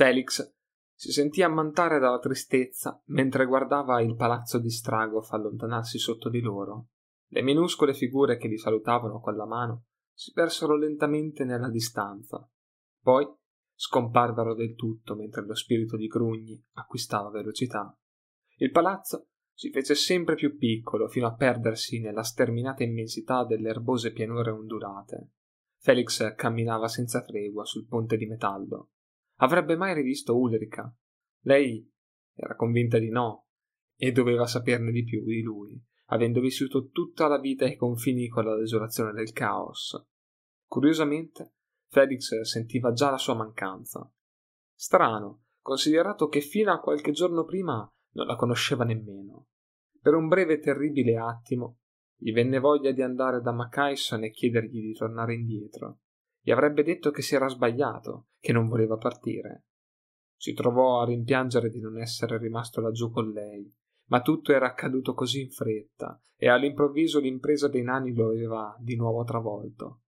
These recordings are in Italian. Felix si sentì ammantare dalla tristezza mentre guardava il palazzo di Stragoff allontanarsi sotto di loro. Le minuscole figure che li salutavano con la mano si persero lentamente nella distanza. Poi scomparvero del tutto mentre lo spirito di Grugni acquistava velocità. Il palazzo si fece sempre più piccolo fino a perdersi nella sterminata immensità delle erbose pianure ondulate. Felix camminava senza tregua sul ponte di metallo. Avrebbe mai rivisto Ulrica? Lei era convinta di no, e doveva saperne di più di lui, avendo vissuto tutta la vita ai confini con la desolazione del caos. Curiosamente, Felix sentiva già la sua mancanza. Strano, considerato che fino a qualche giorno prima non la conosceva nemmeno. Per un breve e terribile attimo gli venne voglia di andare da Makaisson e chiedergli di tornare indietro. Gli avrebbe detto che si era sbagliato, che non voleva partire. Si trovò a rimpiangere di non essere rimasto laggiù con lei, ma tutto era accaduto così in fretta e all'improvviso l'impresa dei nani lo aveva di nuovo travolto.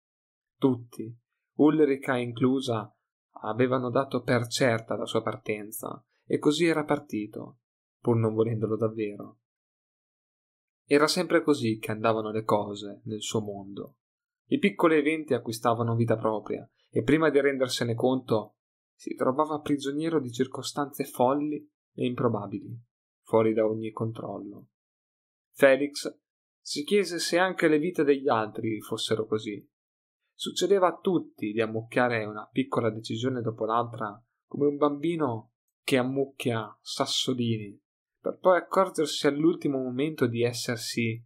Tutti, Ulrica inclusa, avevano dato per certa la sua partenza e così era partito, pur non volendolo davvero. Era sempre così che andavano le cose nel suo mondo. I piccoli eventi acquistavano vita propria e prima di rendersene conto si trovava prigioniero di circostanze folli e improbabili, fuori da ogni controllo. Felix si chiese se anche le vite degli altri fossero così. Succedeva a tutti di ammucchiare una piccola decisione dopo l'altra come un bambino che ammucchia sassolini, per poi accorgersi all'ultimo momento di essersi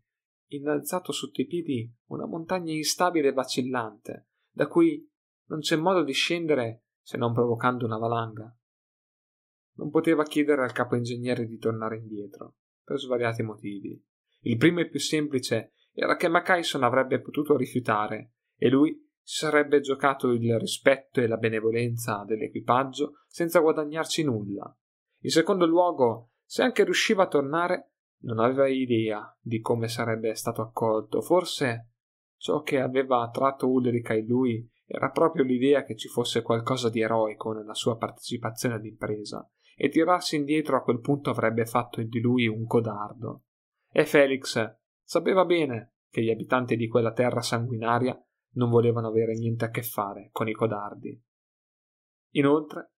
innalzato sotto i piedi una montagna instabile e vacillante, da cui non c'è modo di scendere se non provocando una valanga. Non poteva chiedere al capo ingegnere di tornare indietro, per svariati motivi. Il primo e più semplice era che Makaisson avrebbe potuto rifiutare, e lui si sarebbe giocato il rispetto e la benevolenza dell'equipaggio senza guadagnarci nulla. In secondo luogo, se anche riusciva a tornare, non aveva idea di come sarebbe stato accolto. Forse ciò che aveva attratto Ulrica in lui era proprio l'idea che ci fosse qualcosa di eroico nella sua partecipazione all'impresa, e tirarsi indietro a quel punto avrebbe fatto di lui un codardo. E Felix sapeva bene che gli abitanti di quella terra sanguinaria non volevano avere niente a che fare con i codardi. Inoltre,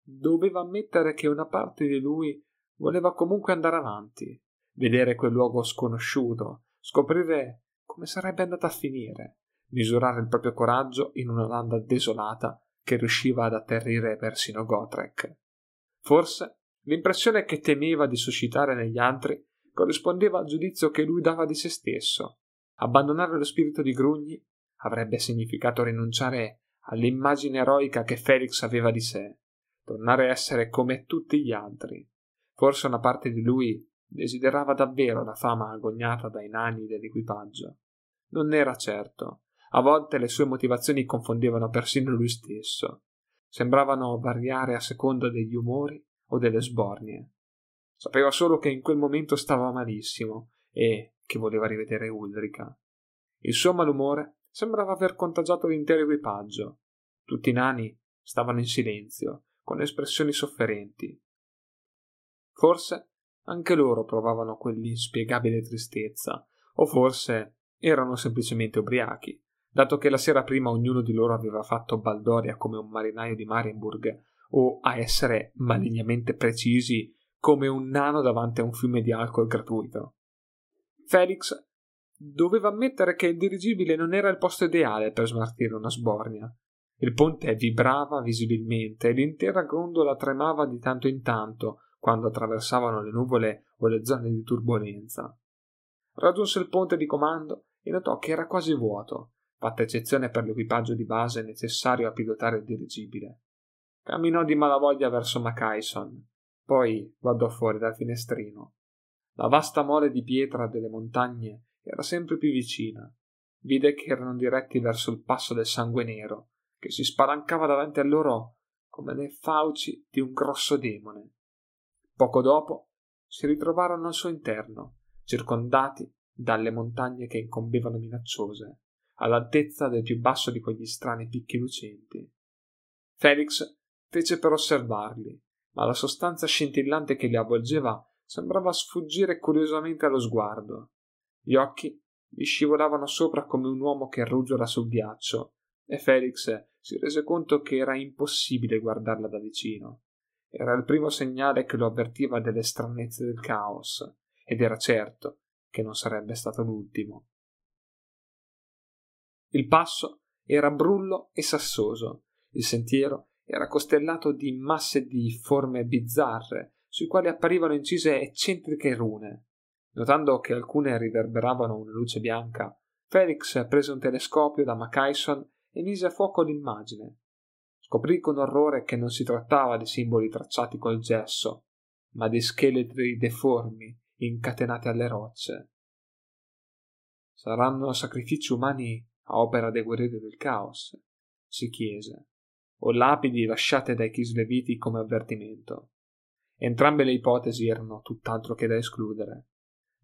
doveva ammettere che una parte di lui voleva comunque andare avanti, vedere quel luogo sconosciuto, scoprire come sarebbe andata a finire, misurare il proprio coraggio in una landa desolata che riusciva ad atterrire persino Gotrek. Forse l'impressione che temeva di suscitare negli altri corrispondeva al giudizio che lui dava di se stesso. Abbandonare lo spirito di Grugni avrebbe significato rinunciare all'immagine eroica che Felix aveva di sé, tornare a essere come tutti gli altri. Forse una parte di lui desiderava davvero la fama agognata dai nani dell'equipaggio. Non ne era certo. A volte le sue motivazioni confondevano persino lui stesso. Sembravano variare a seconda degli umori o delle sbornie. Sapeva solo che in quel momento stava malissimo e che voleva rivedere Ulrica. Il suo malumore sembrava aver contagiato l'intero equipaggio. Tutti i nani stavano in silenzio, con espressioni sofferenti. Forse anche loro provavano quell'inspiegabile tristezza, o forse erano semplicemente ubriachi, dato che la sera prima ognuno di loro aveva fatto baldoria come un marinaio di Marienburg, o, a essere malignamente precisi, come un nano davanti a un fiume di alcol gratuito. Felix doveva ammettere che il dirigibile non era il posto ideale per smaltire una sbornia. Il ponte vibrava visibilmente e l'intera gondola tremava di tanto in tanto quando attraversavano le nuvole o le zone di turbolenza. Raggiunse il ponte di comando e notò che era quasi vuoto, fatta eccezione per l'equipaggio di base necessario a pilotare il dirigibile. Camminò di malavoglia verso Makaisson, poi guardò fuori dal finestrino. La vasta mole di pietra delle montagne era sempre più vicina. Vide che erano diretti verso il passo del Sangue Nero, che si spalancava davanti a loro come le fauci di un grosso demone. Poco dopo si ritrovarono al suo interno, circondati dalle montagne che incombevano minacciose, all'altezza del più basso di quegli strani picchi lucenti. Felix fece per osservarli, ma la sostanza scintillante che li avvolgeva sembrava sfuggire curiosamente allo sguardo. Gli occhi gli scivolavano sopra come un uomo che ruggiola sul ghiaccio, e Felix si rese conto che era impossibile guardarla da vicino. Era il primo segnale che lo avvertiva delle stranezze del caos, ed era certo che non sarebbe stato l'ultimo. Il passo era brullo e sassoso, il sentiero era costellato di masse di forme bizzarre, sui quali apparivano incise eccentriche rune. Notando che alcune riverberavano una luce bianca, Felix prese un telescopio da Makaisson e mise a fuoco l'immagine. Scoprì con orrore che non si trattava di simboli tracciati col gesso, ma di scheletri deformi incatenati alle rocce. Saranno sacrifici umani a opera dei guerrieri del caos? Si chiese, o lapidi lasciate dai Kisleviti come avvertimento. Entrambe le ipotesi erano tutt'altro che da escludere.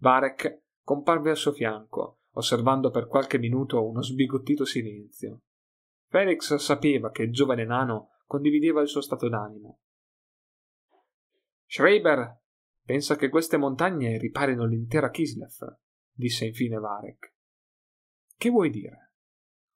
Borek comparve al suo fianco, osservando per qualche minuto uno sbigottito silenzio. Felix sapeva che il giovane nano condivideva il suo stato d'animo. «Schreiber, pensa che queste montagne riparino l'intera Kislev», disse infine Borek. «Che vuoi dire?»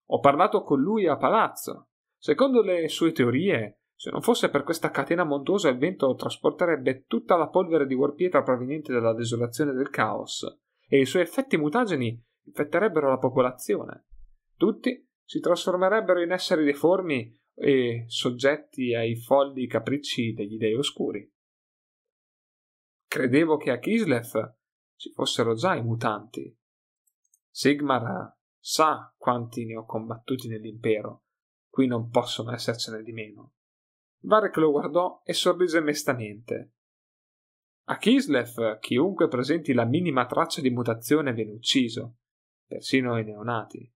«Ho parlato con lui a palazzo. Secondo le sue teorie, se non fosse per questa catena montuosa il vento trasporterebbe tutta la polvere di warpietra proveniente dalla desolazione del caos, e i suoi effetti mutageni infetterebbero la popolazione. Tutti si trasformerebbero in esseri deformi e soggetti ai folli capricci degli dei oscuri. Credevo che a Kislev ci fossero già i mutanti. Sigmar sa quanti ne ho combattuti nell'impero, qui non possono essercene di meno». Borek lo guardò e sorrise mestamente. A Kislev chiunque presenti la minima traccia di mutazione viene ucciso, persino i neonati.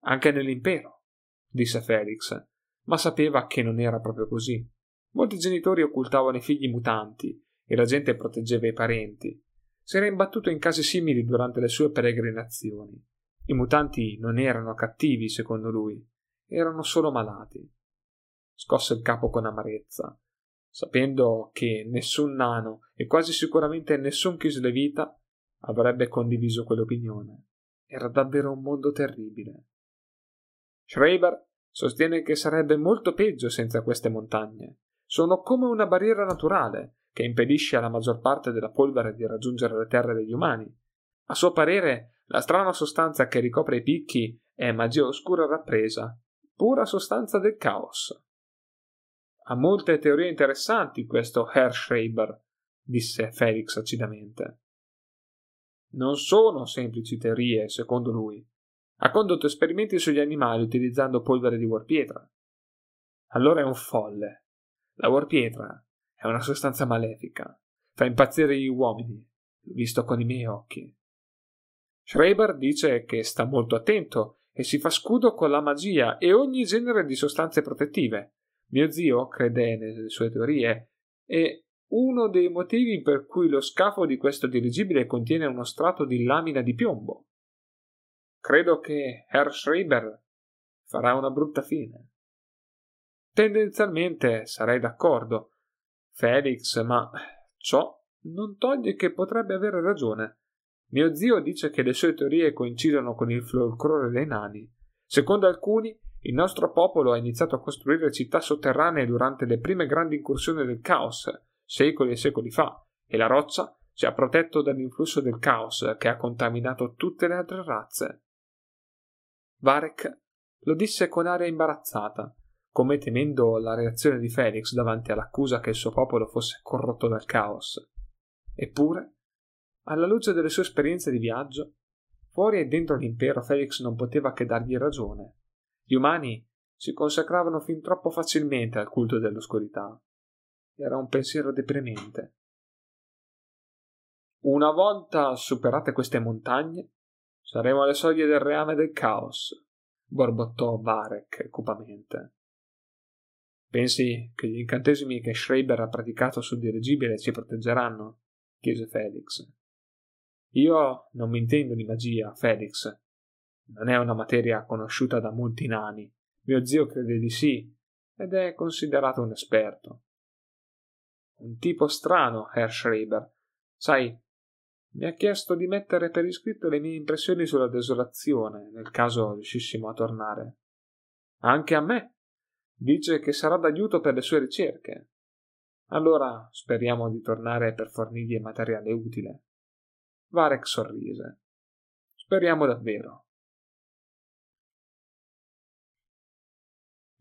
Anche nell'impero, disse Felix, ma sapeva che non era proprio così. Molti genitori occultavano i figli mutanti e la gente proteggeva i parenti. Si era imbattuto in casi simili durante le sue peregrinazioni. I mutanti non erano cattivi, secondo lui, erano solo malati. Scosse il capo con amarezza, sapendo che nessun nano e quasi sicuramente nessun Kislevita avrebbe condiviso quell'opinione. Era davvero un mondo terribile. Schreiber sostiene che sarebbe molto peggio senza queste montagne. Sono come una barriera naturale che impedisce alla maggior parte della polvere di raggiungere le terre degli umani. A suo parere, la strana sostanza che ricopre i picchi è magia oscura rappresa, pura sostanza del caos. Ha molte teorie interessanti questo Herr Schreiber, disse Felix acidamente. Non sono semplici teorie, secondo lui. Ha condotto esperimenti sugli animali utilizzando polvere di warpietra. Allora è un folle. La warpietra è una sostanza malefica. Fa impazzire gli uomini, visto con i miei occhi. Schreiber dice che sta molto attento e si fa scudo con la magia e ogni genere di sostanze protettive. Mio zio crede nelle sue teorie e uno dei motivi per cui lo scafo di questo dirigibile contiene uno strato di lamina di piombo. Credo che Herr Schreiber farà una brutta fine. Tendenzialmente sarei d'accordo, Felix, ma ciò non toglie che potrebbe avere ragione. Mio zio dice che le sue teorie coincidono con il folklore dei nani. Secondo alcuni, il nostro popolo ha iniziato a costruire città sotterranee durante le prime grandi incursioni del caos, secoli e secoli fa, e la roccia ci ha protetto dall'influsso del caos che ha contaminato tutte le altre razze. Borek lo disse con aria imbarazzata, come temendo la reazione di Felix davanti all'accusa che il suo popolo fosse corrotto dal caos. Eppure, alla luce delle sue esperienze di viaggio, fuori e dentro l'impero Felix non poteva che dargli ragione. Gli umani si consacravano fin troppo facilmente al culto dell'oscurità. Era un pensiero deprimente. Una volta superate queste montagne, saremo alle soglie del reame del caos, borbottò Borek cupamente. Pensi che gli incantesimi che Schreiber ha praticato sul dirigibile ci proteggeranno? Chiese Felix. Io non mi intendo di magia, Felix. Non è una materia conosciuta da molti nani. Mio zio crede di sì, ed è considerato un esperto. Un tipo strano, Herr Schreiber. Sai, mi ha chiesto di mettere per iscritto le mie impressioni sulla desolazione, nel caso riuscissimo a tornare. Anche a me. Dice che sarà d'aiuto per le sue ricerche. Allora speriamo di tornare per fornirgli materiale utile. Varek sorrise. Speriamo davvero.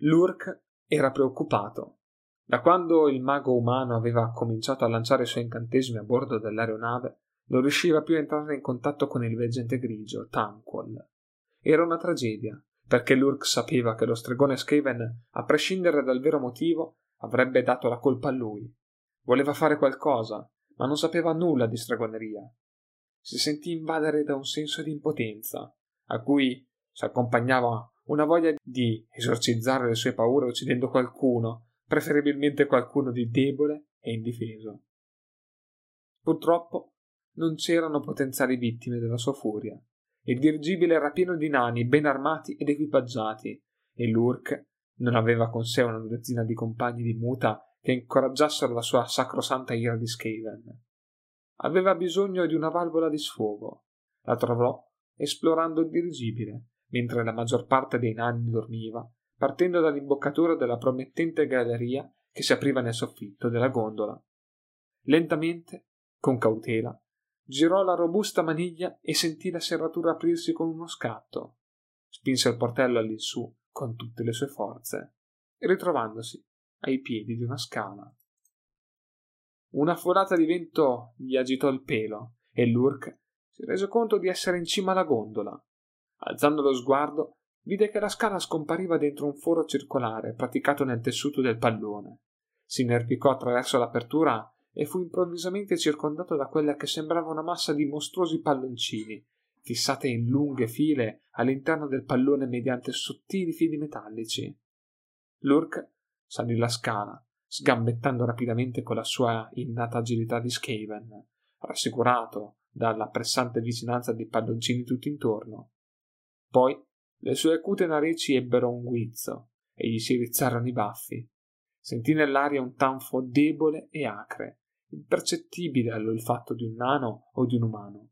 Lurk era preoccupato. Da quando il mago umano aveva cominciato a lanciare i suoi incantesimi a bordo dell'aeronave, non riusciva più a entrare in contatto con il veggente grigio, Thanquol. Era una tragedia, perché Lurk sapeva che lo stregone Skaven, a prescindere dal vero motivo, avrebbe dato la colpa a lui. Voleva fare qualcosa, ma non sapeva nulla di stregoneria. Si sentì invadere da un senso di impotenza, a cui si accompagnava una voglia di esorcizzare le sue paure uccidendo qualcuno, preferibilmente qualcuno di debole e indifeso. Purtroppo non c'erano potenziali vittime della sua furia. Il dirigibile era pieno di nani ben armati ed equipaggiati, e Lurk non aveva con sé una dozzina di compagni di muta che incoraggiassero la sua sacrosanta ira di Skaven. Aveva bisogno di una valvola di sfogo. La trovò esplorando il dirigibile, mentre la maggior parte dei nani dormiva, partendo dall'imboccatura della promettente galleria che si apriva nel soffitto della gondola. Lentamente, con cautela, girò la robusta maniglia e sentì la serratura aprirsi con uno scatto. Spinse il portello all'insù con tutte le sue forze, ritrovandosi ai piedi di una scala. Una folata di vento gli agitò il pelo e Lurk si rese conto di essere in cima alla gondola. Alzando lo sguardo, vide che la scala scompariva dentro un foro circolare praticato nel tessuto del pallone. Si inerpicò attraverso l'apertura e fu improvvisamente circondato da quella che sembrava una massa di mostruosi palloncini, fissate in lunghe file all'interno del pallone mediante sottili fili metallici. Lurk salì la scala, sgambettando rapidamente con la sua innata agilità di Skaven, rassicurato dalla pressante vicinanza dei palloncini tutti intorno. Poi le sue acute narici ebbero un guizzo e gli si rizzarono i baffi. Sentì nell'aria un tanfo debole e acre, impercettibile all'olfatto di un nano o di un umano.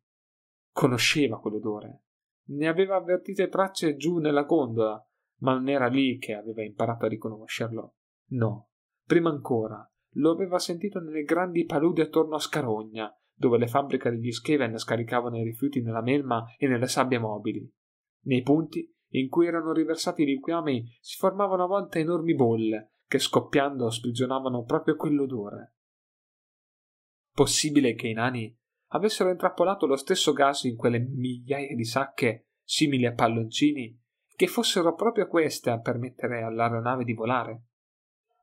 Conosceva quell'odore. Ne aveva avvertite tracce giù nella gondola, ma non era lì che aveva imparato a riconoscerlo. No. Prima ancora, lo aveva sentito nelle grandi paludi attorno a Scarogna, dove le fabbriche degli Skaven scaricavano i rifiuti nella melma e nelle sabbie mobili. Nei punti in cui erano riversati i liquami si formavano a volte enormi bolle, che scoppiando sprigionavano proprio quell'odore. Possibile che i nani avessero intrappolato lo stesso gas in quelle migliaia di sacche simili a palloncini, che fossero proprio queste a permettere all'aeronave di volare?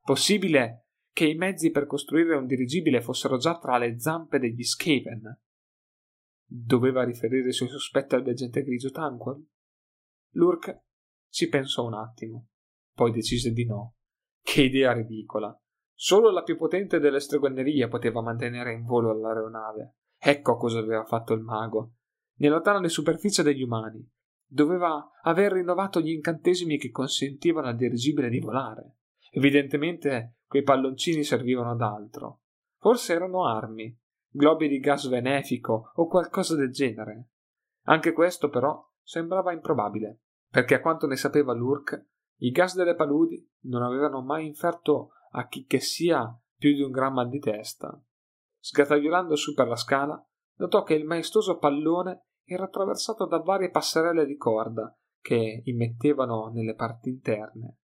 Possibile che i mezzi per costruire un dirigibile fossero già tra le zampe degli Skaven? Doveva riferire i suoi sospetti al veggente grigio Thanquol? Lurk ci pensò un attimo, poi decise di no. Che idea ridicola! Solo la più potente delle stregonerie poteva mantenere in volo l'aeronave. Ecco cosa aveva fatto il mago. Nella tana superficie degli umani doveva aver rinnovato gli incantesimi che consentivano al dirigibile di volare. Evidentemente quei palloncini servivano ad altro. Forse erano armi, globi di gas benefico o qualcosa del genere. Anche questo però sembrava improbabile, perché a quanto ne sapeva Lurk, i gas delle paludi non avevano mai inferto a chi che sia più di un gran mal di testa. Sgattaiolando su per la scala, notò che il maestoso pallone era attraversato da varie passerelle di corda che immettevano nelle parti interne.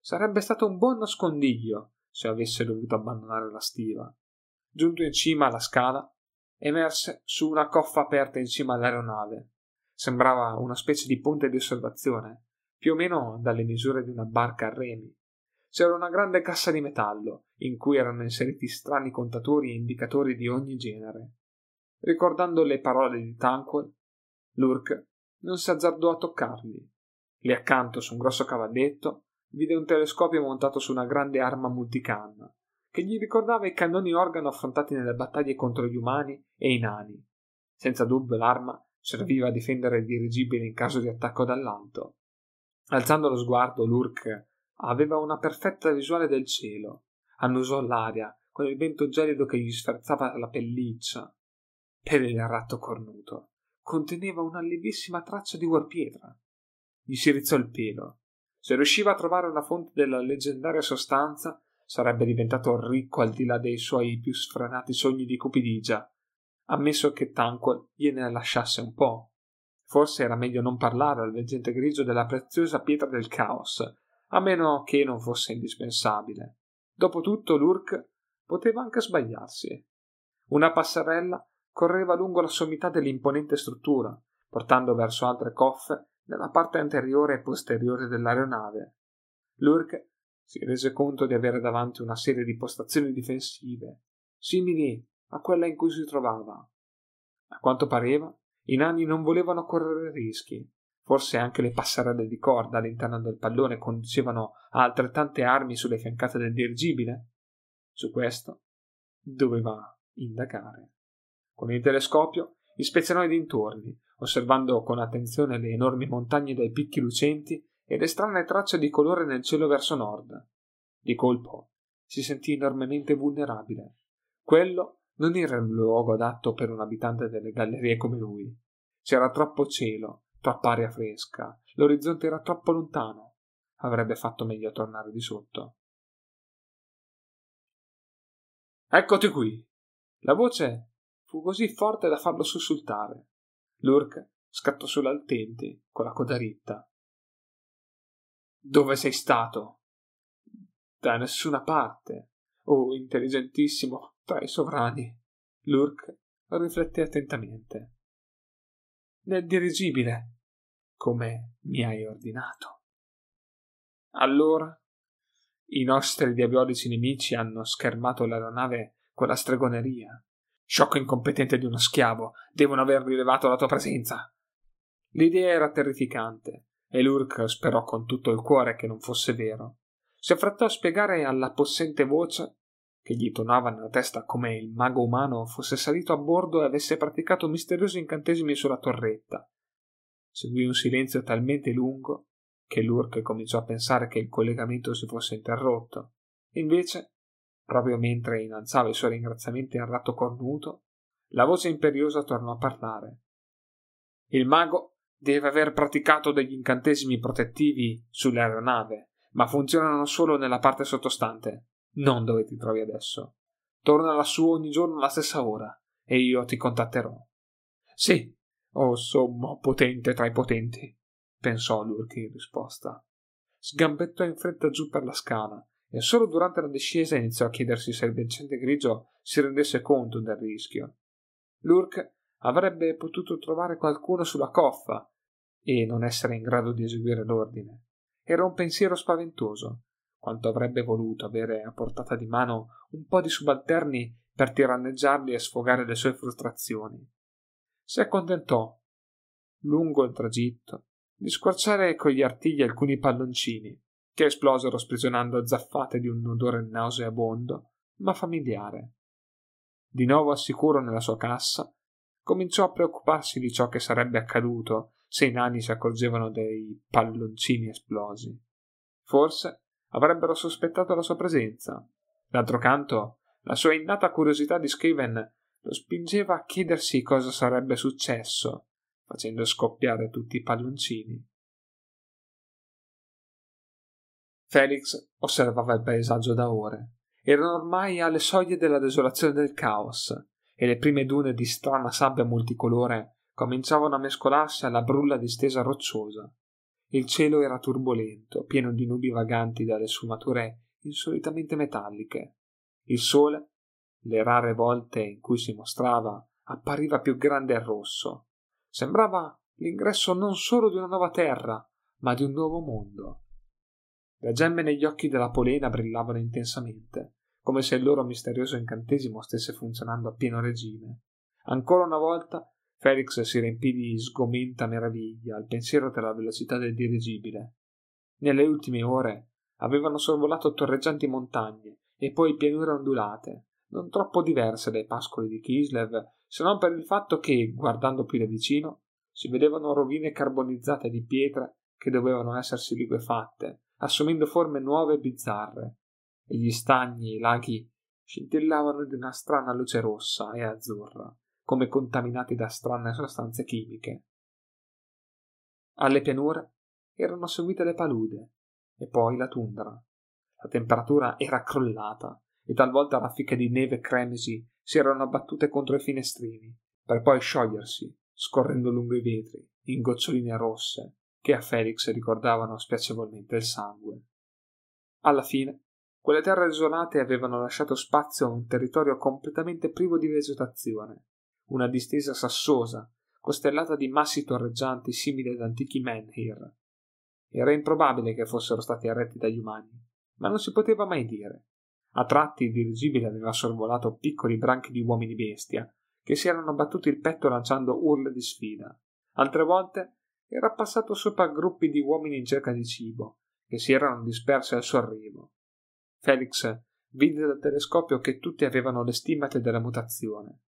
Sarebbe stato un buon nascondiglio se avesse dovuto abbandonare la stiva. Giunto in cima alla scala, emerse su una coffa aperta in cima all'aeronave. Sembrava una specie di ponte di osservazione, più o meno dalle misure di una barca a remi. C'era una grande cassa di metallo, in cui erano inseriti strani contatori e indicatori di ogni genere. Ricordando le parole di Thanquol, Lurk non si azzardò a toccarli. Lì accanto, su un grosso cavalletto, vide un telescopio montato su una grande arma multicanna, che gli ricordava i cannoni organo affrontati nelle battaglie contro gli umani e i nani. Senza dubbio l'arma serviva a difendere il dirigibile in caso di attacco dall'alto. Alzando lo sguardo, Lurk Aveva una perfetta visuale del cielo, annusò l'aria con il vento gelido che gli sferzava la pelliccia. Per il ratto cornuto conteneva una lievissima traccia di warpietra. Gli si rizzò il pelo. Se riusciva a trovare una fonte della leggendaria sostanza, sarebbe diventato ricco al di là dei suoi più sfrenati sogni di cupidigia, ammesso che Thanquol gliene lasciasse un po'. Forse era meglio non parlare al veggente grigio della preziosa pietra del caos, a meno che non fosse indispensabile. Dopotutto l'Urk poteva anche sbagliarsi. Una passerella correva lungo la sommità dell'imponente struttura, portando verso altre coffe nella parte anteriore e posteriore dell'aeronave. L'Urk si rese conto di avere davanti una serie di postazioni difensive, simili a quella in cui si trovava. A quanto pareva, i nani non volevano correre rischi. Forse anche le passerelle di corda all'interno del pallone conducevano altrettante armi sulle fiancate del dirigibile. Su questo doveva indagare. Con il telescopio ispezionò i dintorni, osservando con attenzione le enormi montagne dai picchi lucenti e le strane tracce di colore nel cielo verso nord. Di colpo si sentì enormemente vulnerabile. Quello non era un luogo adatto per un abitante delle gallerie come lui. C'era troppo cielo, troppa aria fresca, l'orizzonte era troppo lontano. Avrebbe fatto meglio a tornare di sotto. Eccoti qui! La voce fu così forte da farlo sussultare. L'Urk scattò sull'altenti con la coda ritta. Dove sei stato? Da nessuna parte. Oh, intelligentissimo tra i sovrani. L'Urk rifletté attentamente. Nel dirigibile, come mi hai ordinato. Allora, i nostri diabolici nemici hanno schermato l'aeronave con la stregoneria. Sciocco incompetente di uno schiavo, devono aver rilevato la tua presenza. L'idea era terrificante, e l'Urk sperò con tutto il cuore che non fosse vero. Si affrettò a spiegare alla possente voce, che gli tonava nella testa come il mago umano fosse salito a bordo e avesse praticato misteriosi incantesimi sulla torretta. Seguì un silenzio talmente lungo che l'Urk cominciò a pensare che il collegamento si fosse interrotto. Invece, proprio mentre innalzava i suoi ringraziamenti al ratto cornuto, la voce imperiosa tornò a parlare. Il mago deve aver praticato degli incantesimi protettivi sull'aeronave, ma funzionano solo nella parte sottostante. Non dove ti trovi adesso. Torna lassù ogni giorno alla stessa ora e io ti contatterò. Sì, oh sommo potente tra i potenti, pensò Lurk in risposta. Sgambettò in fretta giù per la scala e solo durante la discesa iniziò a chiedersi se il veggente grigio si rendesse conto del rischio. Lurk avrebbe potuto trovare qualcuno sulla coffa e non essere in grado di eseguire l'ordine. Era un pensiero spaventoso. Quanto avrebbe voluto avere a portata di mano un po' di subalterni per tiranneggiarli e sfogare le sue frustrazioni. Si accontentò, lungo il tragitto, di squarciare con gli artigli alcuni palloncini, che esplosero sprigionando zaffate di un odore nauseabondo, ma familiare. Di nuovo al sicuro nella sua cassa, cominciò a preoccuparsi di ciò che sarebbe accaduto se i nani si accorgevano dei palloncini esplosi. Forse avrebbero sospettato la sua presenza. D'altro canto, la sua innata curiosità di Skaven lo spingeva a chiedersi cosa sarebbe successo, facendo scoppiare tutti i palloncini. Felix osservava il paesaggio da ore. Erano ormai alle soglie della desolazione del caos, e le prime dune di strana sabbia multicolore cominciavano a mescolarsi alla brulla distesa rocciosa. Il cielo era turbolento, pieno di nubi vaganti dalle sfumature insolitamente metalliche. Il sole, le rare volte in cui si mostrava, appariva più grande e rosso. Sembrava l'ingresso non solo di una nuova terra, ma di un nuovo mondo. Le gemme negli occhi della polena brillavano intensamente, come se il loro misterioso incantesimo stesse funzionando a pieno regime. Ancora una volta Felix si riempì di sgomenta meraviglia al pensiero della velocità del dirigibile. Nelle ultime ore avevano sorvolato torreggianti montagne e poi pianure ondulate, non troppo diverse dai pascoli di Kislev, se non per il fatto che, guardando più da vicino, si vedevano rovine carbonizzate di pietre che dovevano essersi liquefatte, assumendo forme nuove e bizzarre, e gli stagni e i laghi scintillavano di una strana luce rossa e azzurra, come contaminati da strane sostanze chimiche. Alle pianure erano seguite le palude, e poi la tundra. La temperatura era crollata, e talvolta raffiche di neve e cremisi si erano abbattute contro i finestrini, per poi sciogliersi, scorrendo lungo i vetri, in goccioline rosse, che a Felix ricordavano spiacevolmente il sangue. Alla fine, quelle terre desolate avevano lasciato spazio a un territorio completamente privo di vegetazione, una distesa sassosa, costellata di massi torreggianti simili ad antichi menhir. Era improbabile che fossero stati arretti dagli umani, ma non si poteva mai dire. A tratti il dirigibile aveva sorvolato piccoli branchi di uomini bestia, che si erano battuti il petto lanciando urle di sfida. Altre volte era passato sopra gruppi di uomini in cerca di cibo, che si erano dispersi al suo arrivo. Felix vide dal telescopio che tutti avevano le stimmate della mutazione.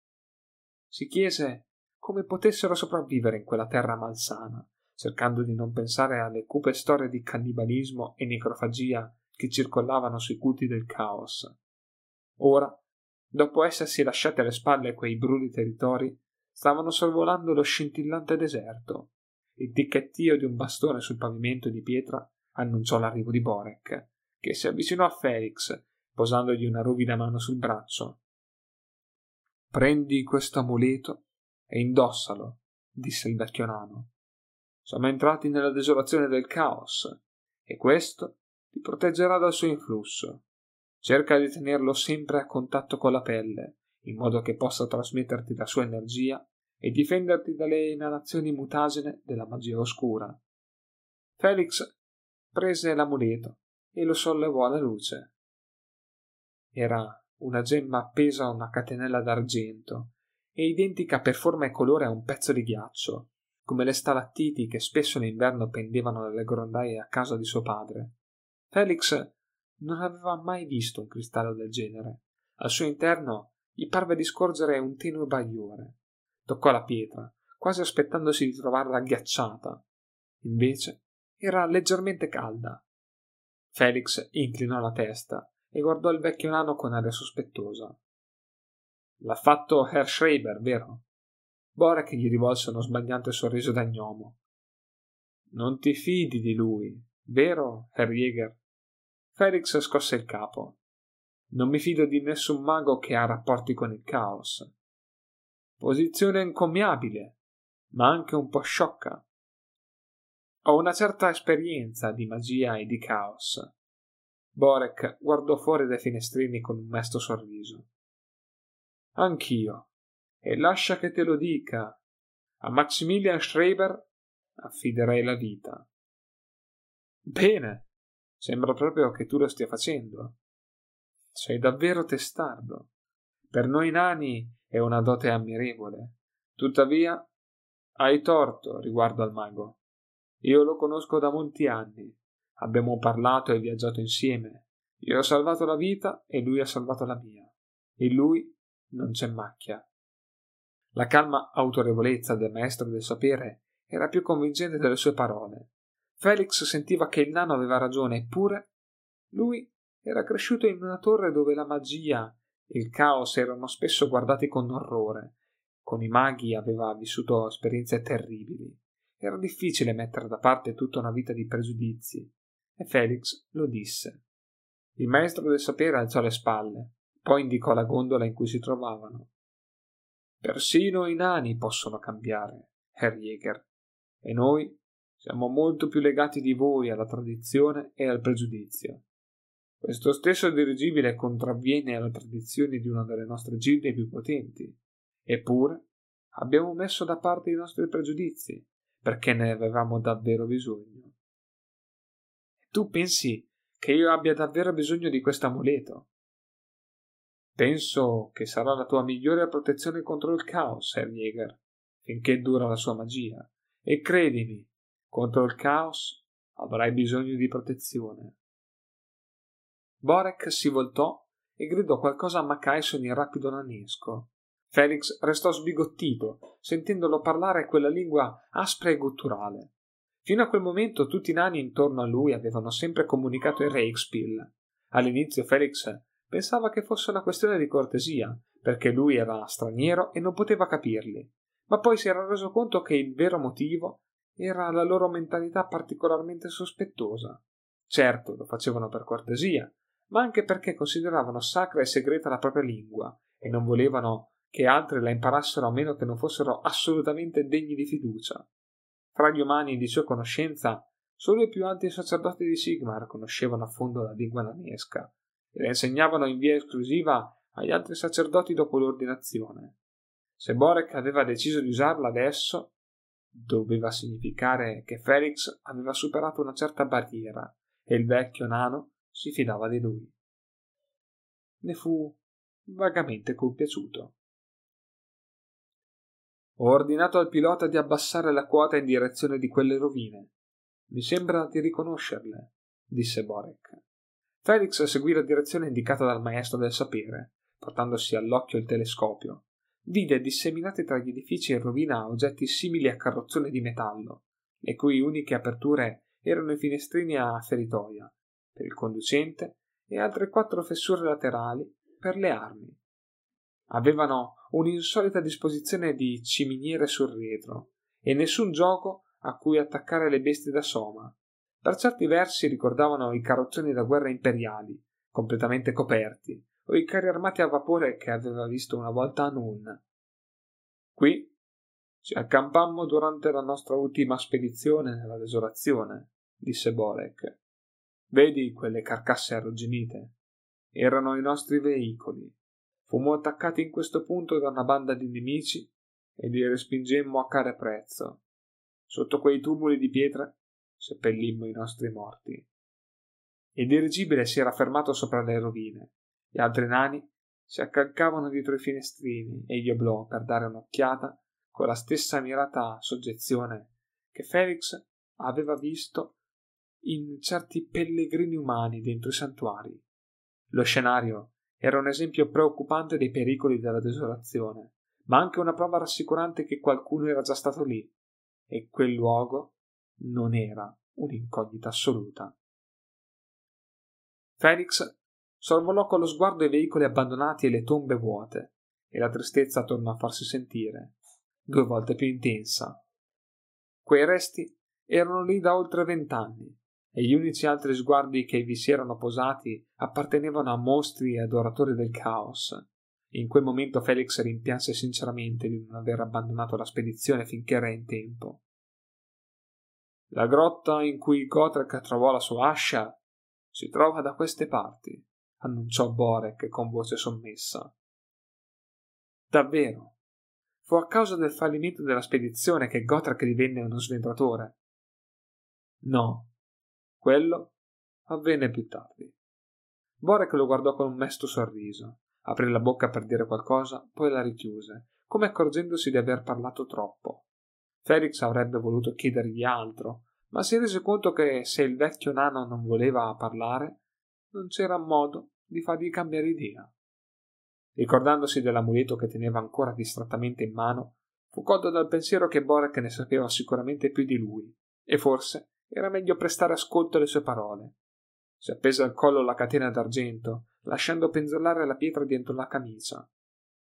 Si chiese come potessero sopravvivere in quella terra malsana, cercando di non pensare alle cupe storie di cannibalismo e necrofagia che circollavano sui culti del caos. Ora, dopo essersi lasciati alle spalle quei brudi territori, stavano sorvolando lo scintillante deserto. Il ticchettio di un bastone sul pavimento di pietra annunciò l'arrivo di Borek, che si avvicinò a Felix, posandogli una ruvida mano sul braccio. «Prendi questo amuleto e indossalo», disse il vecchio nano. «Siamo entrati nella desolazione del caos, e questo ti proteggerà dal suo influsso. Cerca di tenerlo sempre a contatto con la pelle, in modo che possa trasmetterti la sua energia e difenderti dalle inalazioni mutagene della magia oscura». Felix prese l'amuleto e lo sollevò alla luce. Era una gemma appesa a una catenella d'argento e identica per forma e colore a un pezzo di ghiaccio, come le stalattiti che spesso in inverno pendevano dalle grondaie a casa di suo padre. Felix non aveva mai visto un cristallo del genere. Al suo interno gli parve di scorgere un tenue bagliore. Toccò la pietra, quasi aspettandosi di trovarla ghiacciata. Invece era leggermente calda. Felix inclinò la testa e guardò il vecchio nano con aria sospettosa. «L'ha fatto Herr Schreiber, vero?» Borek gli rivolse uno sbagliante sorriso da gnomo. «Non ti fidi di lui, vero, Herr Jäger?» Felix scosse il capo. «Non mi fido di nessun mago che ha rapporti con il caos. Posizione incommiabile, ma anche un po' sciocca. Ho una certa esperienza di magia e di caos». Borek guardò fuori dai finestrini con un mesto sorriso. «Anch'io. E lascia che te lo dica. A Maximilian Schreiber affiderei la vita». «Bene. Sembra proprio che tu lo stia facendo. Sei davvero testardo. Per noi nani è una dote ammirevole. Tuttavia, hai torto riguardo al mago. Io lo conosco da molti anni. Abbiamo parlato e viaggiato insieme. Io ho salvato la vita e lui ha salvato la mia. In lui non c'è macchia». La calma autorevolezza del maestro del sapere era più convincente delle sue parole. Felix sentiva che il nano aveva ragione, eppure lui era cresciuto in una torre dove la magia e il caos erano spesso guardati con orrore. Con i maghi aveva vissuto esperienze terribili. Era difficile mettere da parte tutta una vita di pregiudizi, e Felix lo disse. Il maestro del sapere alzò le spalle, poi indicò la gondola in cui si trovavano. «Persino i nani possono cambiare, Herr Jäger, e noi siamo molto più legati di voi alla tradizione e al pregiudizio. Questo stesso dirigibile contravviene alla tradizione di una delle nostre gilde più potenti, eppure abbiamo messo da parte i nostri pregiudizi, perché ne avevamo davvero bisogno». «Tu pensi che io abbia davvero bisogno di questo amuleto?» «Penso che sarà la tua migliore protezione contro il caos, Herr Jäger, finché dura la sua magia. E credimi, contro il caos avrai bisogno di protezione». Borek si voltò e gridò qualcosa a Makaisson in rapido nanesco. Felix restò sbigottito, sentendolo parlare quella lingua aspra e gutturale. Fino a quel momento tutti i nani intorno a lui avevano sempre comunicato il Reikspiel. All'inizio Felix pensava che fosse una questione di cortesia, perché lui era straniero e non poteva capirli, ma poi si era reso conto che il vero motivo era la loro mentalità particolarmente sospettosa. Certo, lo facevano per cortesia, ma anche perché consideravano sacra e segreta la propria lingua e non volevano che altri la imparassero a meno che non fossero assolutamente degni di fiducia. Fra gli umani di sua conoscenza, solo i più alti sacerdoti di Sigmar conoscevano a fondo la lingua nanesca e la insegnavano in via esclusiva agli altri sacerdoti dopo l'ordinazione. Se Borek aveva deciso di usarla adesso, doveva significare che Felix aveva superato una certa barriera e il vecchio nano si fidava di lui. Ne fu vagamente compiaciuto. Ho ordinato al pilota di abbassare la quota in direzione di quelle rovine. Mi sembra di riconoscerle, disse Borek. Felix seguì la direzione indicata dal maestro del sapere, portandosi all'occhio il telescopio. Vide disseminati tra gli edifici in rovina oggetti simili a carrozzone di metallo, le cui uniche aperture erano i finestrini a feritoia, per il conducente, e altre 4 fessure laterali per le armi. Avevano un'insolita disposizione di ciminiere sul retro, e nessun gioco a cui attaccare le bestie da soma. Per certi versi ricordavano i carrozzoni da guerra imperiali, completamente coperti, o i carri armati a vapore che aveva visto una volta a Nun. Qui ci accampammo durante la nostra ultima spedizione nella desolazione, disse Borek. Vedi quelle carcasse arrugginite? Erano i nostri veicoli. Fummo attaccati in questo punto da una banda di nemici e li respingemmo a caro prezzo. Sotto quei tumuli di pietra seppellimmo i nostri morti. Il dirigibile si era fermato sopra le rovine. Gli altri nani si accalcavano dietro i finestrini e gli oblò per dare un'occhiata con la stessa mirata soggezione che Felix aveva visto in certi pellegrini umani dentro i santuari. Lo scenario era un esempio preoccupante dei pericoli della desolazione, ma anche una prova rassicurante che qualcuno era già stato lì e quel luogo non era un'incognita assoluta. Felix sorvolò con lo sguardo i veicoli abbandonati e le tombe vuote, e la tristezza tornò a farsi sentire, 2 volte più intensa. Quei resti erano lì da oltre 20 anni, e gli unici altri sguardi che vi si erano posati appartenevano a mostri e adoratori del caos. In quel momento Felix rimpianse sinceramente di non aver abbandonato la spedizione finché era in tempo. La grotta in cui Gotrek trovò la sua ascia si trova da queste parti, annunciò Borek con voce sommessa. Davvero, fu a causa del fallimento della spedizione che Gotrek divenne uno sventratore? No, quello avvenne più tardi. Borek lo guardò con un mesto sorriso, aprì la bocca per dire qualcosa, poi la richiuse, come accorgendosi di aver parlato troppo. Felix avrebbe voluto chiedergli altro, ma si rese conto che se il vecchio nano non voleva parlare, non c'era modo di fargli cambiare idea. Ricordandosi dell'amuleto che teneva ancora distrattamente in mano, fu colto dal pensiero che Borek ne sapeva sicuramente più di lui, e forse era meglio prestare ascolto alle sue parole. Si appese al collo la catena d'argento, lasciando penzolare la pietra dentro la camicia.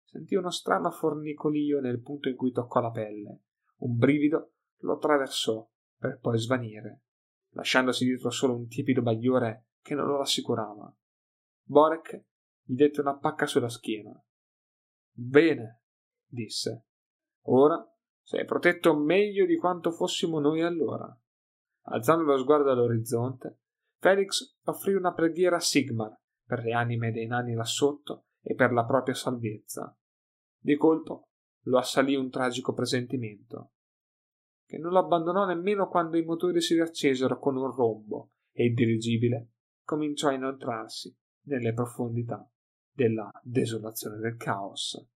Sentì uno strano fornicolio nel punto in cui toccò la pelle. Un brivido lo attraversò, per poi svanire, lasciandosi dietro solo un tiepido bagliore che non lo rassicurava. Borek gli dette una pacca sulla schiena. «Bene», disse. «Ora sei protetto meglio di quanto fossimo noi allora». Alzando lo sguardo all'orizzonte, Felix offrì una preghiera a Sigmar per le anime dei nani là sotto e per la propria salvezza. Di colpo lo assalì un tragico presentimento, che non lo abbandonò nemmeno quando i motori si riaccesero con un rombo e il dirigibile cominciò a inoltrarsi nelle profondità della desolazione del caos.